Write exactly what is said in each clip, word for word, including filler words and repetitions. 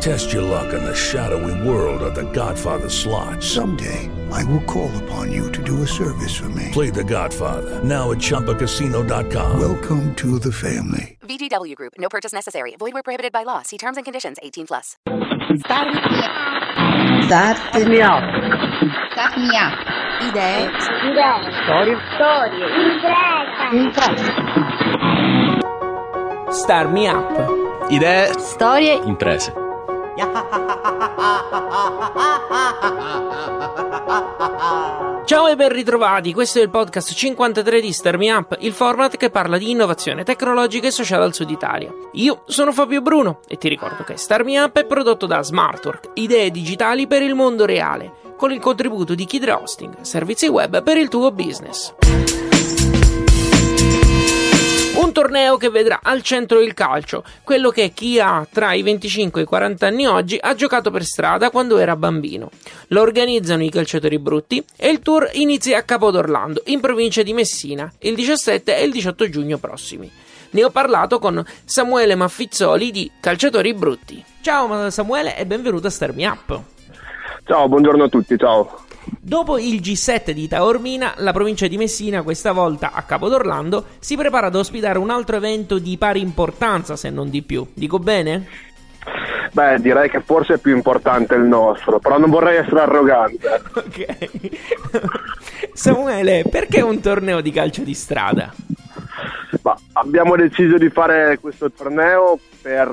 Test your luck in the shadowy world of The Godfather slot. Someday, I will call upon you to do a service for me. Play The Godfather, now at Chumba Casino dot com. Welcome to the family. V G W Group, no purchase necessary. Void where prohibited by law. See terms and conditions, eighteen plus. Start me up. Start me up. Start me up. Idee. Idee. Storie. Storie. Impresa. Impresa. Start me up. Idee. Storie. Imprese. Ciao e ben ritrovati, questo è il podcast cinquantatré di Start Me Up, il format che parla di innovazione tecnologica e sociale al Sud Italia. Io sono Fabio Bruno e ti ricordo che Start Me Up è prodotto da Smartwork, idee digitali per il mondo reale, con il contributo di Kyd Hosting, servizi web per il tuo business. Un torneo che vedrà al centro il calcio, quello che chi ha tra i venticinque e i quaranta anni oggi ha giocato per strada quando era bambino. Lo organizzano i Calciatori Brutti e il tour inizia a Capo d'Orlando, in provincia di Messina, il diciassette e il diciotto giugno prossimi. Ne ho parlato con Samuele Maffizzoli di Calciatori Brutti. Ciao Samuele e benvenuto a Start Me Up. Ciao, buongiorno a tutti, ciao. Dopo il G sette di Taormina, la provincia di Messina, questa volta a Capo d'Orlando, si prepara ad ospitare un altro evento di pari importanza, se non di più. Dico bene? Beh, direi che forse è più importante il nostro, però non vorrei essere arrogante. Ok. Samuele, perché un torneo di calcio di strada? Ma abbiamo deciso di fare questo torneo per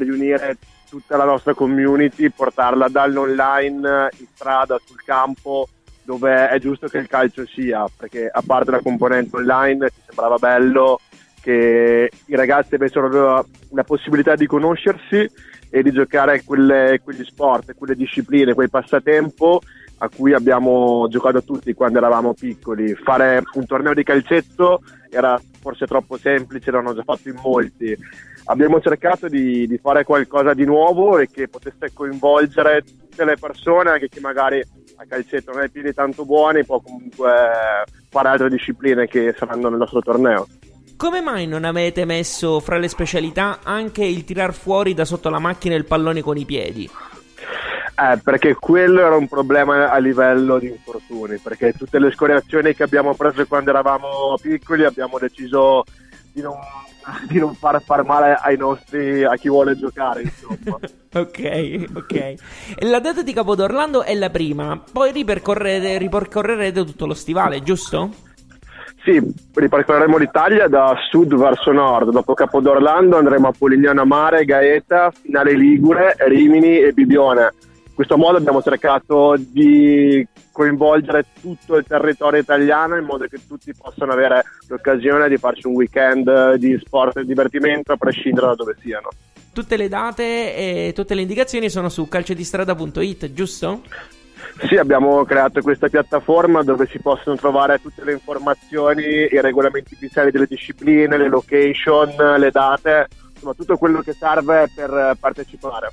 riunire tutta la nostra community, portarla dall'online in strada, sul campo, dove è giusto che il calcio sia, perché a parte la componente online ci sembrava bello che i ragazzi avessero la, la possibilità di conoscersi e di giocare quelle, quegli sport, quelle discipline, quei passatempo a cui abbiamo giocato tutti quando eravamo piccoli. Fare un torneo di calcetto era forse troppo semplice, l'hanno già fatto in molti. Abbiamo cercato di, di fare qualcosa di nuovo e che potesse coinvolgere tutte le persone, anche chi magari a calcetto non è più di tanto buoni, può comunque fare altre discipline che saranno nel nostro torneo. Come mai non avete messo fra le specialità anche il tirar fuori da sotto la macchina il pallone con i piedi? Eh, perché quello era un problema a livello di infortuni, perché tutte le scoriazioni che abbiamo preso quando eravamo piccoli abbiamo deciso di non, di non far, far male ai nostri, a chi vuole giocare, insomma. Ok, ok. La data di Capo d'Orlando è la prima, poi ripercorrere, ripercorrerete tutto lo stivale, giusto? Sì, ripercorreremo l'Italia da sud verso nord. Dopo Capo d'Orlando andremo a Polignano a Mare, Gaeta, Finale Ligure, Rimini e Bibione. In questo modo abbiamo cercato di coinvolgere tutto il territorio italiano in modo che tutti possano avere l'occasione di farci un weekend di sport e divertimento a prescindere da dove siano. Tutte le date e tutte le indicazioni sono su calcedistrada punto it, giusto? Sì, abbiamo creato questa piattaforma dove si possono trovare tutte le informazioni, i regolamenti ufficiali delle discipline, le location, le date, insomma tutto quello che serve per partecipare.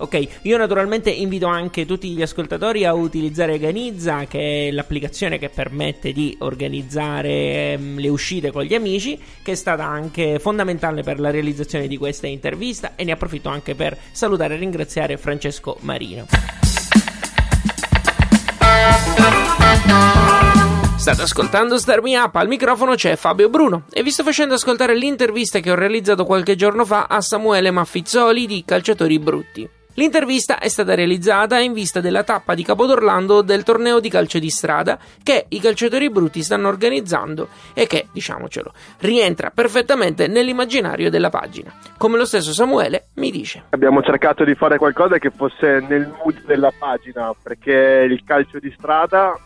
Ok, io naturalmente invito anche tutti gli ascoltatori a utilizzare Ganizza, che è l'applicazione che permette di organizzare ehm, le uscite con gli amici, che è stata anche fondamentale per la realizzazione di questa intervista, e ne approfitto anche per salutare e ringraziare Francesco Marino. State ascoltando Start Me Up, al microfono c'è Fabio Bruno e vi sto facendo ascoltare l'intervista che ho realizzato qualche giorno fa a Samuele Maffizzoli di Calciatori Brutti. L'intervista è stata realizzata in vista della tappa di Capo d'Orlando del torneo di calcio di strada che i Calciatori Brutti stanno organizzando e che, diciamocelo, rientra perfettamente nell'immaginario della pagina. Come lo stesso Samuele mi dice. Abbiamo cercato di fare qualcosa che fosse nel mood della pagina, perché il calcio di strada,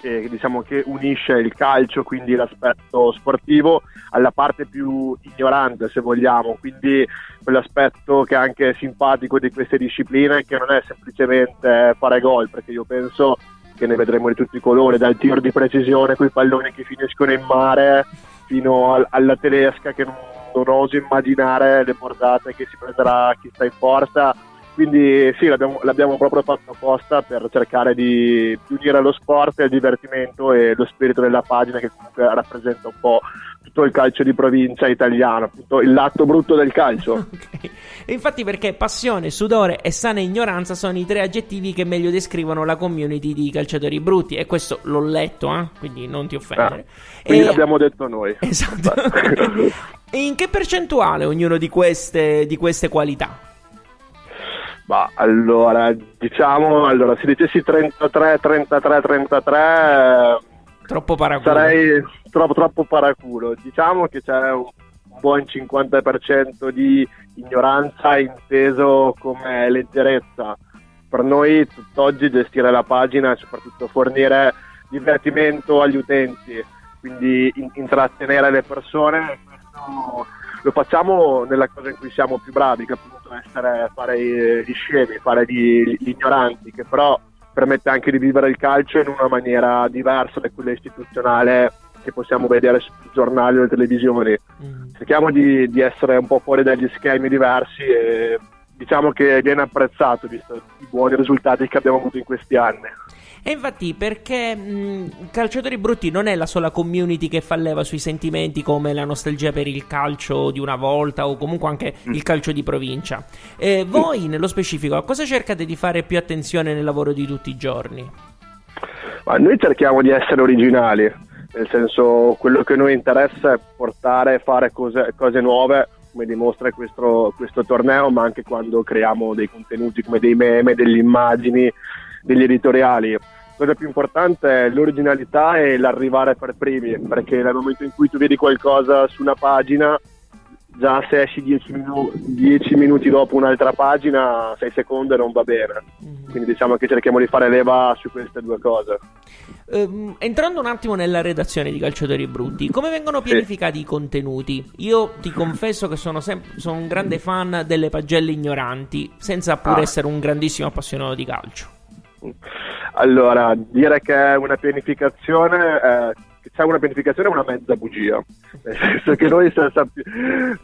che diciamo che unisce il calcio, quindi l'aspetto sportivo, alla parte più ignorante, se vogliamo, quindi quell'aspetto che è anche simpatico di queste discipline, che non è semplicemente fare gol, perché io penso che ne vedremo di tutti i colori, dal tiro di precisione coi palloni che finiscono in mare fino al, alla tedesca che non non oso immaginare le bordate che si prenderà chi sta in forza, quindi sì, l'abbiamo, l'abbiamo proprio fatto apposta per cercare di unire lo sport, il divertimento e lo spirito della pagina, che comunque rappresenta un po' tutto il calcio di provincia italiano, tutto il lato brutto del calcio. Okay. Infatti, perché passione, sudore e sana ignoranza sono i tre aggettivi che meglio descrivono la community di Calciatori Brutti, e questo l'ho letto, eh? Quindi non ti offendere. Ah, quindi e... l'abbiamo detto noi. Esatto. E in che percentuale ognuno di queste, di queste qualità? Bah, allora, diciamo, allora se dicessi trentatré, trentatré, trentatré... Troppo paraculo. Sarei troppo, troppo paraculo. Diciamo che c'è un buon cinquanta per cento di ignoranza, inteso come leggerezza. Per noi tutt'oggi gestire la pagina è soprattutto fornire divertimento agli utenti, quindi in- intrattenere le persone. Questo lo facciamo nella cosa in cui siamo più bravi, che appunto essere fare gli scemi, fare gli, gli ignoranti, che però permette anche di vivere il calcio in una maniera diversa da quella istituzionale che possiamo vedere su giornali o televisioni. Mm. Cerchiamo di, di essere un po' fuori dagli schemi diversi e diciamo che viene apprezzato, visto i buoni risultati che abbiamo avuto in questi anni. E infatti, perché mh, Calciatori Brutti non è la sola community che fa leva sui sentimenti come la nostalgia per il calcio di una volta o comunque anche mm. il calcio di provincia. E voi, nello specifico, a cosa cercate di fare più attenzione nel lavoro di tutti i giorni? Ma noi cerchiamo di essere originali, nel senso, quello che noi interessa è portare e fare cose, cose nuove, come dimostra questo, questo torneo, ma anche quando creiamo dei contenuti come dei meme, delle immagini, degli editoriali. La cosa più importante è l'originalità e l'arrivare per primi, perché nel momento in cui tu vedi qualcosa su una pagina, già se esci dieci minu- minuti dopo un'altra pagina, sei secondi non va bene. Quindi diciamo che cerchiamo di fare leva su queste due cose. Um, entrando un attimo nella redazione di Calciatori Brutti, come vengono pianificati sì. i contenuti? Io ti confesso che sono, sem- sono un grande fan delle pagelle ignoranti, senza pur ah. essere un grandissimo appassionato di calcio. Allora, dire che è una pianificazione eh, che c'è una pianificazione è una mezza bugia, nel senso che noi sappi-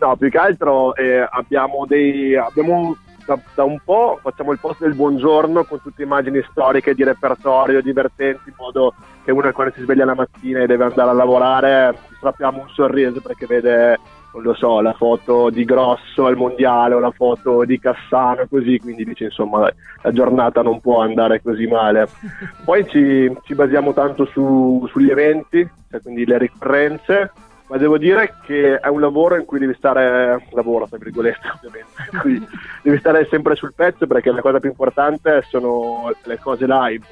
no, più che altro eh, abbiamo dei abbiamo da, da un po' facciamo il post del buongiorno con tutte immagini storiche di repertorio divertenti, in modo che uno quando si sveglia la mattina e deve andare a lavorare strappiamo un sorriso perché vede, non lo so, la foto di Grosso al mondiale o la foto di Cassano, così, quindi dice insomma dai, la giornata non può andare così male. Poi ci, ci basiamo tanto su, sugli eventi, cioè quindi le ricorrenze, ma devo dire che è un lavoro in cui devi stare lavoro tra virgolette ovviamente quindi devi stare sempre sul pezzo, perché la cosa più importante sono le cose live,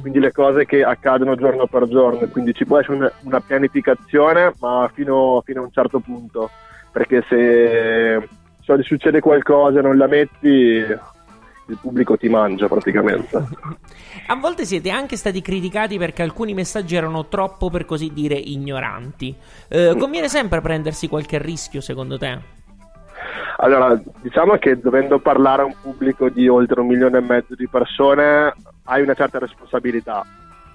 quindi le cose che accadono giorno per giorno, quindi ci può essere una, una pianificazione, ma fino, fino a un certo punto, perché se cioè, succede qualcosa e non la metti, il pubblico ti mangia praticamente. A volte siete anche stati criticati perché alcuni messaggi erano troppo, per così dire, ignoranti. Eh, conviene sempre prendersi qualche rischio, secondo te? Allora, diciamo che dovendo parlare a un pubblico di oltre un milione e mezzo di persone hai una certa responsabilità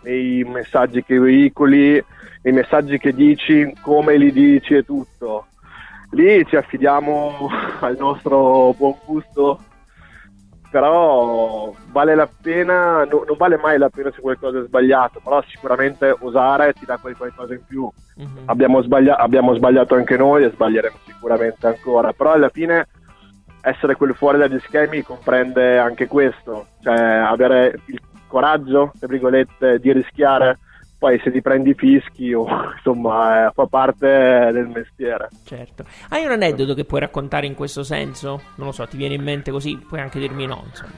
nei messaggi che veicoli, nei messaggi che dici, come li dici e tutto. Lì ci affidiamo al nostro buon gusto, però vale la pena, no, non vale mai la pena se qualcosa è sbagliato, però sicuramente osare ti dà qualcosa in più. Mm-hmm. Abbiamo, sbaglia- abbiamo sbagliato anche noi e sbaglieremo sicuramente ancora, però alla fine essere quello fuori dagli schemi comprende anche questo, cioè avere il coraggio, tra virgolette, di rischiare. Poi se ti prendi fischi, oh, insomma, eh, fa parte del mestiere. Certo. Hai un aneddoto che puoi raccontare in questo senso? Non lo so, ti viene in mente così, puoi anche dirmi no, insomma.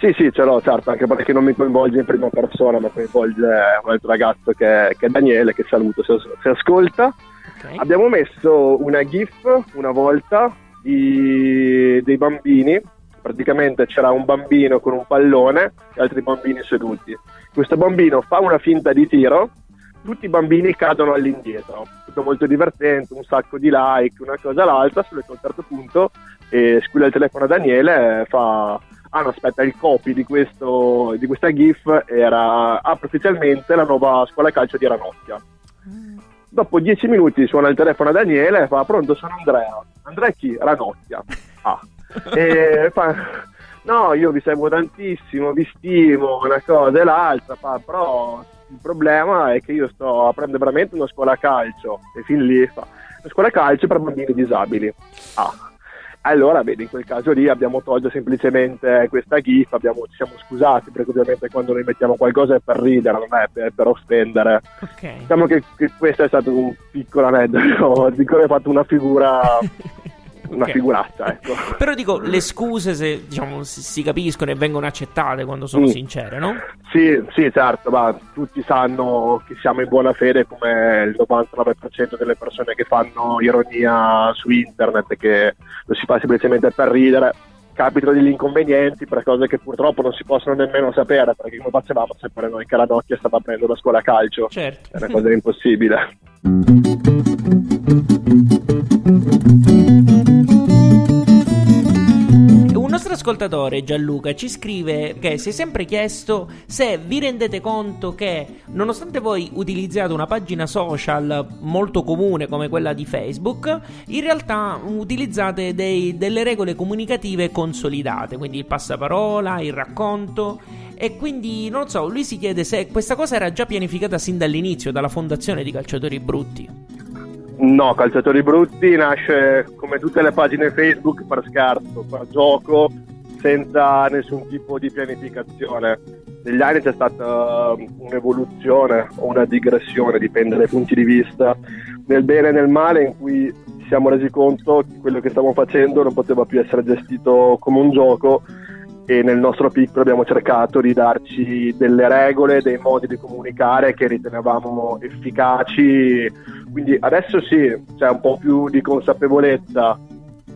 Sì, sì, ce l'ho, certo, anche perché non mi coinvolge in prima persona, ma coinvolge un altro ragazzo che, che è Daniele, che saluto, se, se ascolta. Okay. Abbiamo messo una gif una volta di, dei bambini. Praticamente c'era un bambino con un pallone e altri bambini seduti. Questo bambino fa una finta di tiro, tutti i bambini cadono all'indietro. Tutto molto divertente, un sacco di like, una cosa all'altra, solo che a un certo punto eh, squilla il telefono a Daniele e fa: ah no, aspetta, il copy di, questo, di questa gif era apre ufficialmente la nuova scuola calcio di Ranocchia. Dopo dieci minuti suona il telefono a Daniele e fa: pronto, sono Andrea. Andrea chi? Ranocchia. Ah. E fa: no, io vi seguo tantissimo, vi stimo, una cosa e l'altra, fa, però il problema è che io sto aprendo veramente una scuola calcio. E fin lì fa: una scuola calcio per bambini disabili. Ah. Allora, vedi, in quel caso lì abbiamo tolto semplicemente questa gif, abbiamo, ci siamo scusati, perché ovviamente quando noi mettiamo qualcosa è per ridere, non è per, per offendere. Okay. Diciamo che, che questo è stato un piccolo aneddoto, dico che ho fatto una figura... una okay. figuraccia, ecco. Però dico, le scuse, se diciamo si, si capiscono e vengono accettate quando sono mm. sincere, no? Sì, sì, certo, ma tutti sanno che siamo in buona fede, come il novantanove per cento delle persone che fanno ironia su internet, che lo si fa semplicemente per ridere. Capitano degli inconvenienti per cose che purtroppo non si possono nemmeno sapere, perché come facevamo sempre noi che Ranocchia stava aprendo la scuola calcio? Certo. È una cosa impossibile. Ascoltatore Gianluca ci scrive che si è sempre chiesto se vi rendete conto che, nonostante voi utilizzate una pagina social molto comune come quella di Facebook, in realtà utilizzate dei, delle regole comunicative consolidate, quindi il passaparola, il racconto, e quindi non so, lui si chiede se questa cosa era già pianificata sin dall'inizio dalla fondazione di Calciatori Brutti. No, Calciatori Brutti nasce come tutte le pagine Facebook per scherzo, per gioco, senza nessun tipo di pianificazione. Negli anni c'è stata un'evoluzione o una digressione, dipende dai punti di vista, nel bene e nel male, in cui ci siamo resi conto che quello che stavamo facendo non poteva più essere gestito come un gioco, e nel nostro piccolo abbiamo cercato di darci delle regole, dei modi di comunicare che ritenevamo efficaci. Quindi adesso sì, c'è un po' più di consapevolezza,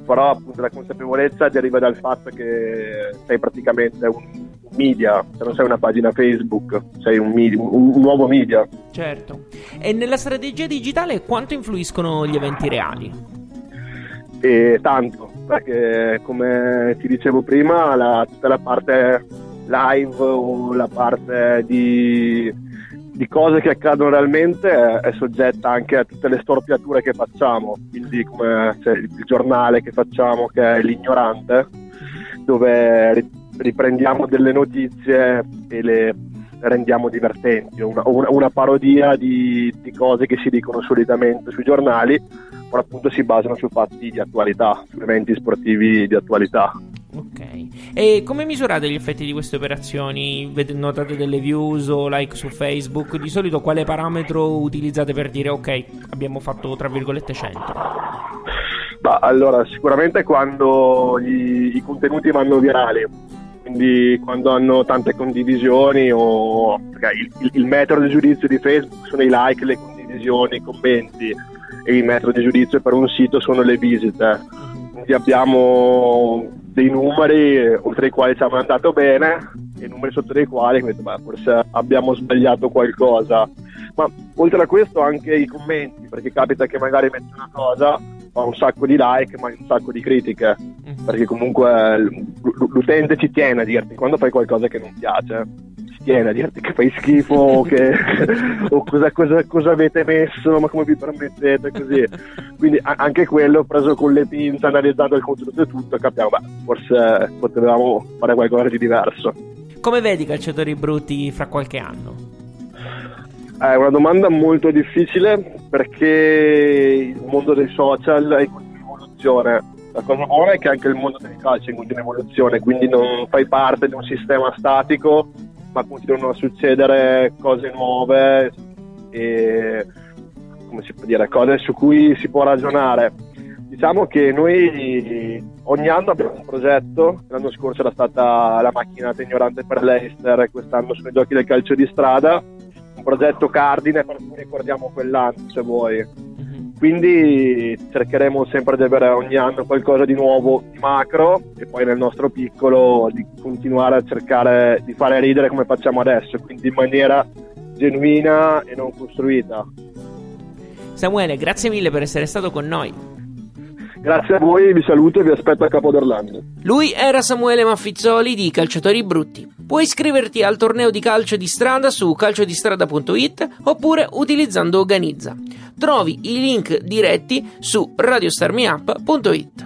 però appunto la consapevolezza deriva dal fatto che sei praticamente un media, se non sei una pagina Facebook, sei un, media, un nuovo media. Certo. E nella strategia digitale quanto influiscono gli eventi reali? E tanto, perché come ti dicevo prima, la, tutta la parte live o la parte di... di cose che accadono realmente è soggetta anche a tutte le storpiature che facciamo, quindi come cioè, il giornale che facciamo, che è l'Ignorante, dove riprendiamo delle notizie e le rendiamo divertenti, una, una, una parodia di, di cose che si dicono solitamente sui giornali, però appunto si basano su fatti di attualità, su eventi sportivi di attualità. Ok, e come misurate gli effetti di queste operazioni? Notate delle views o like su Facebook? Di solito quale parametro utilizzate per dire ok, abbiamo fatto tra virgolette cento? Bah, allora sicuramente quando gli, i contenuti vanno virali, quindi quando hanno tante condivisioni o il, il, il metodo di giudizio di Facebook sono i like, le condivisioni, i commenti, e il metodo di giudizio per un sito sono le visite. Quindi abbiamo dei numeri oltre i quali siamo andato bene e numeri sotto i quali beh, forse abbiamo sbagliato qualcosa, ma oltre a questo anche i commenti, perché capita che magari metti una cosa, fa un sacco di like ma un sacco di critiche, mm-hmm. perché comunque l- l'utente ci tiene a dirti quando fai qualcosa che non piace, ci tiene a dirti che fai schifo o, che, o cosa, cosa, cosa avete messo, ma come vi permettete così. Quindi anche quello preso con le pinze, analizzando il contenuto e tutto, capiamo, beh, forse potevamo fare qualcosa di diverso. Come vedi Calciatori Brutti fra qualche anno? È una domanda molto difficile, perché il mondo dei social è in continua evoluzione. La cosa buona è che anche il mondo del calcio è in continua evoluzione, quindi non fai parte di un sistema statico, ma continuano a succedere cose nuove e... come si può dire, cose su cui si può ragionare. Diciamo che noi ogni anno abbiamo un progetto, l'anno scorso era stata la macchinata ignorante per l'Eister, quest'anno sono i giochi del calcio di strada, un progetto cardine per cui ricordiamo quell'anno, se vuoi. Quindi cercheremo sempre di avere ogni anno qualcosa di nuovo, di macro, e poi nel nostro piccolo di continuare a cercare di fare ridere come facciamo adesso, quindi in maniera genuina e non costruita. Samuele, grazie mille per essere stato con noi. Grazie a voi, vi saluto e vi aspetto a Capo d'Orlando. Lui era Samuele Maffizzoli di Calciatori Brutti. Puoi iscriverti al torneo di calcio di strada su calcedistrada punto it oppure utilizzando Ganizza. Trovi i link diretti su radiostarmiapp punto it.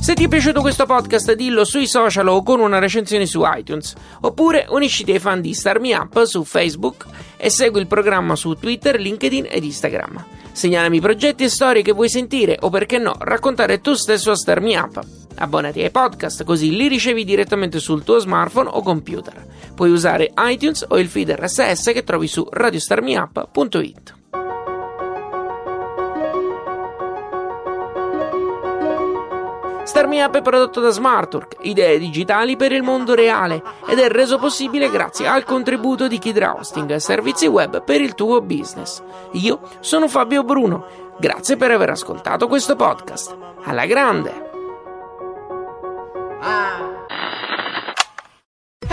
Se ti è piaciuto questo podcast, dillo sui social o con una recensione su iTunes, oppure unisciti ai fan di Start Me Up su Facebook e segui il programma su Twitter, LinkedIn ed Instagram. Segnalami progetti e storie che vuoi sentire o, perché no, raccontare tu stesso a Start Me Up. Abbonati ai podcast, così li ricevi direttamente sul tuo smartphone o computer. Puoi usare iTunes o il feed erre esse esse che trovi su radiostarmiapp punto it. Start Me Up è prodotto da Smartwork, idee digitali per il mondo reale, ed è reso possibile grazie al contributo di Kyd Hosting, servizi web per il tuo business. Io sono Fabio Bruno, grazie per aver ascoltato questo podcast. Alla grande!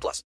plus.